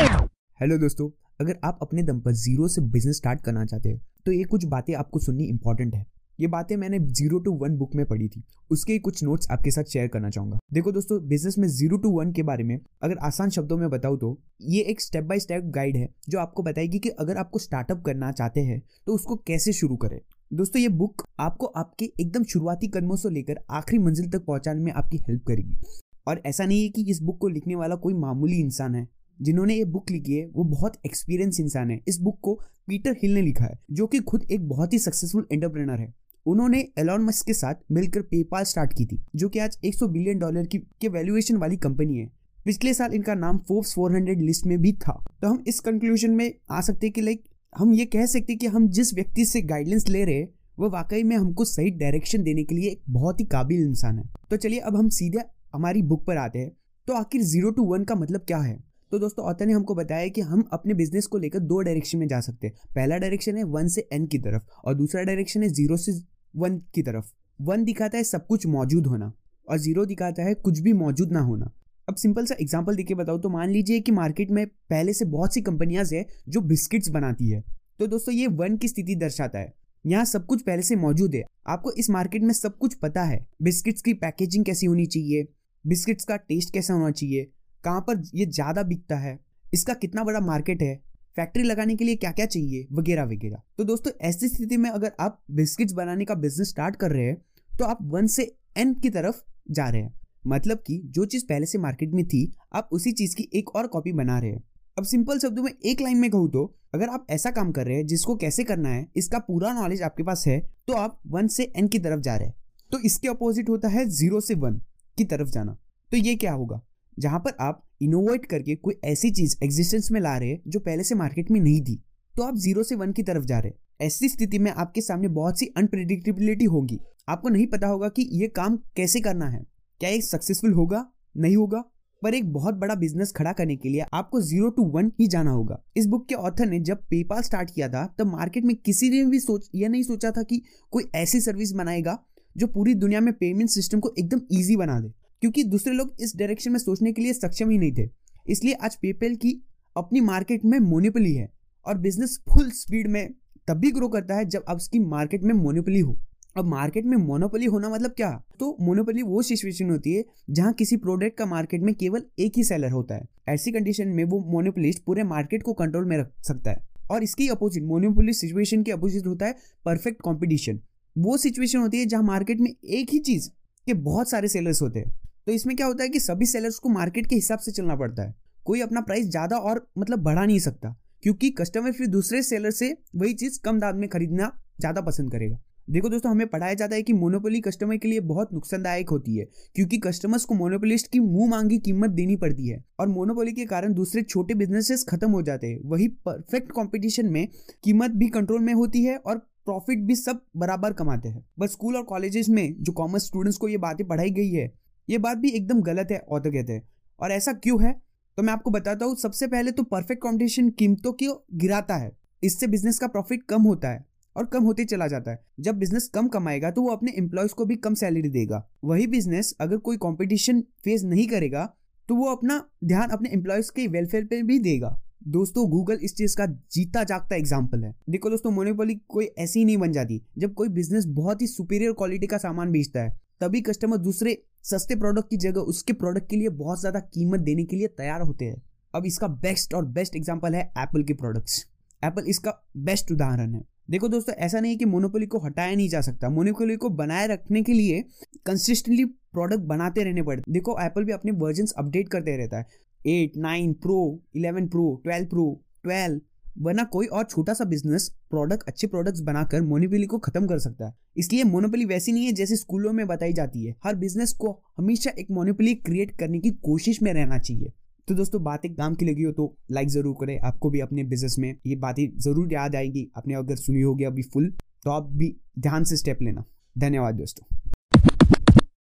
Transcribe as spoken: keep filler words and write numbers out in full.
Hello दोस्तों, अगर आप अपने दम पर जीरो से बिजनेस स्टार्ट करना चाहते हैं तो ये कुछ बातें आपको सुननी इंपॉर्टेंट है। ये बातें मैंने जीरो टू वन बुक में पढ़ी थी, उसके ही कुछ नोट्स आपके साथ शेयर करना चाहूँगा। देखो दोस्तों, बिजनेस में जीरो टू वन के बारे में अगर आसान शब्दों में बताऊँ तो ये एक स्टेप बाय स्टेप गाइड है जो आपको बताएगी कि अगर आपको स्टार्टअप करना चाहते हैं तो उसको कैसे शुरू करें। दोस्तों, ये बुक आपको आपके एकदम शुरुआती कदमों से लेकर आखिरी मंजिल तक पहुँचाने में आपकी हेल्प करेगी। और ऐसा नहीं है कि इस बुक को लिखने वाला कोई मामूली इंसान है। जिन्होंने ये बुक लिखी है वो बहुत एक्सपीरियंस इंसान है। इस बुक को पीटर हिल ने लिखा है, जो कि खुद एक बहुत ही सक्सेसफुल एंटरप्रेनर है। उन्होंने एलॉन मस्क के साथ मिलकर पेपाल स्टार्ट की थी, जो कि आज एक सौ बिलियन डॉलर की के वैल्यूएशन वाली कंपनी है। पिछले साल इनका नाम फोर्ब्स चार सौ लिस्ट में भी था। तो हम इस कंक्लूजन में आ सकते हैं कि लाइक हम ये कह सकते हैं कि हम जिस व्यक्ति से गाइडेंस ले रहे हैं वह वाकई में हमको सही डायरेक्शन देने के लिए एक बहुत ही काबिल इंसान है। तो चलिए अब हम सीधे हमारी बुक पर आते हैं। तो आखिर जीरो टू वन का मतलब क्या है? तो दोस्तों, ऑथर ने हमको बताया कि हम अपने बिजनेस को लेकर दो डायरेक्शन में जा सकते हैं। पहला डायरेक्शन है वन से एन की तरफ और दूसरा डायरेक्शन है जीरो से वन की तरफ। वन दिखाता है सब कुछ मौजूद होना और जीरो दिखाता है कुछ भी मौजूद ना होना। अब सिंपल सा एग्जांपल देके बताओ तो मान लीजिए कि मार्केट में पहले से बहुत सी कंपनियाज है जो बिस्किट्स बनाती है। तो दोस्तों, ये वन की स्थिति दर्शाता है। यहाँ सब कुछ पहले से मौजूद है, आपको इस मार्केट में सब कुछ पता है। बिस्किट्स की पैकेजिंग कैसी होनी चाहिए, बिस्किट्स का टेस्ट कैसा होना चाहिए, कहाँ पर ये ज़्यादा बिकता है, इसका कितना बड़ा मार्केट है, फैक्ट्री लगाने के लिए क्या क्या चाहिए वगैरह वगैरह। तो दोस्तों, ऐसी स्थिति में अगर आप बिस्किट्स बनाने का बिजनेस स्टार्ट कर रहे हैं तो आप वन से एन की तरफ जा रहे हैं। मतलब कि जो चीज़ पहले से मार्केट में थी आप उसी चीज़ की एक और कॉपी बना रहे हैं। अब सिंपल शब्दों में एक लाइन में कहूँ तो अगर आप ऐसा काम कर रहे हैं जिसको कैसे करना है इसका पूरा नॉलेज आपके पास है तो आप वन से एन की तरफ जा रहे हैं। तो इसके अपोजिट होता है जीरो से वन की तरफ जाना। तो ये क्या होगा? जहाँ पर आप इनोवेट करके कोई ऐसी चीज़ एग्जिस्टेंस में ला रहे हैं जो पहले से मार्केट में नहीं थी, तो आप जीरो से वन की तरफ जा रहे हैं। ऐसी स्थिति में आपके सामने बहुत सी अनप्रेडिक्टेबिलिटी होगी। आपको नहीं पता होगा कि ये काम कैसे करना है, क्या ये सक्सेसफुल होगा नहीं होगा। पर एक बहुत बड़ा बिजनेस खड़ा करने के लिए आपको जीरो टू वन ही जाना होगा। इस बुक के ऑथर ने जब पेपाल स्टार्ट किया था तब मार्केट में किसी ने भी सोच यह नहीं सोचा था कि कोई ऐसी सर्विस बनाएगा जो पूरी दुनिया में पेमेंट सिस्टम को एकदम ईजी बना दे, क्योंकि दूसरे लोग इस डायरेक्शन में सोचने के लिए सक्षम ही नहीं थे। इसलिए आज पेपैल की अपनी मार्केट में मोनोपोली है और बिजनेस फुल स्पीड में तब भी ग्रो करता है जब आप उसकी मार्केट में मोनोपोली हो। अब मार्केट में मोनोपोली होना मतलब क्या? तो मोनोपोली वो सिचुएशन होती है जहाँ किसी प्रोडक्ट का मार्केट में केवल एक ही सेलर होता है। ऐसी कंडीशन में वो मोनोपोलिस्ट पूरे मार्केट को कंट्रोल में रख सकता है। और इसकी अपोजिट मोनोपोली सिचुएशन के अपोजिट होता है परफेक्ट कॉम्पिटिशन। वो सिचुएशन होती है जहाँ मार्केट में एक ही चीज़ के बहुत सारे सेलर्स होते हैं। तो इसमें क्या होता है कि सभी सेलर्स को मार्केट के हिसाब से चलना पड़ता है। कोई अपना प्राइस ज़्यादा और मतलब बढ़ा नहीं सकता, क्योंकि कस्टमर फिर दूसरे सेलर से वही चीज़ कम दाम में खरीदना ज़्यादा पसंद करेगा। देखो दोस्तों, हमें पढ़ाया जाता है कि मोनोपोली कस्टमर के लिए बहुत नुकसानदायक होती है, क्योंकि कस्टमर्स को मोनोपोलिस्ट की मुँह मांगी कीमत देनी पड़ती है और मोनोपोली के कारण दूसरे छोटे बिजनेसेस खत्म हो जाते हैं। वही परफेक्ट कॉम्पिटिशन में कीमत भी कंट्रोल में होती है और प्रॉफिट भी सब बराबर कमाते हैं। बस स्कूल और कॉलेजेस में जो कॉमर्स स्टूडेंट्स को ये बातें पढ़ाई गई है ये बात भी एकदम गलत है, ऑथर कहते हैं। और ऐसा क्यों है तो मैं आपको बताता हूँ। सबसे पहले तो परफेक्ट कॉम्पिटिशन कीमतों को गिराता है, इससे बिजनेस का प्रॉफिट कम होता है और कम होते चला जाता है। जब बिजनेस कम कमाएगा तो वो अपने एम्प्लॉयज को भी कम सैलरी देगा। वही बिजनेस अगर कोई कॉम्पिटिशन फेस नहीं करेगा तो वो अपना ध्यान अपने एम्प्लॉयज के वेलफेयर पर भी देगा। दोस्तों, गूगल इस चीज़ का जीता जागता एग्जाम्पल है। देखो दोस्तों, मोनोपोली कोई ऐसी नहीं बन जाती। जब कोई बिजनेस बहुत ही सुपीरियर क्वालिटी का सामान बेचता है तभी कस्टमर दूसरे सस्ते प्रोडक्ट की जगह उसके प्रोडक्ट के लिए बहुत ज़्यादा कीमत देने के लिए तैयार होते हैं। अब इसका बेस्ट और बेस्ट एग्जांपल है एप्पल के प्रोडक्ट्स। एप्पल इसका बेस्ट उदाहरण है। देखो दोस्तों, ऐसा नहीं है कि मोनोपोली को हटाया नहीं जा सकता। मोनोपोली को बनाए रखने के लिए कंसिस्टेंटली प्रोडक्ट बनाते रहने पड़ते। देखो, एप्पल भी अपने वर्जन्स अपडेट करते रहता है। Eight, nine, pro, eleven pro, twelve pro, twelve, वरना कोई और छोटा सा बिजनेस प्रोडक्ट अच्छे प्रोडक्ट्स बनाकर मोनोपोली को खत्म कर सकता है। इसलिए मोनोपोली वैसी नहीं है जैसे स्कूलों में बताई जाती है। हर बिजनेस को हमेशा एक मोनोपोली क्रिएट करने की कोशिश में रहना चाहिए। तो दोस्तों, बातें काम की लगी हो तो लाइक ज़रूर करें। आपको भी अपने बिजनेस में ये बातें ज़रूर याद आएगी। आपने अगर सुनी होगी अभी फुल तो आप भी ध्यान से स्टेप लेना। धन्यवाद दोस्तों।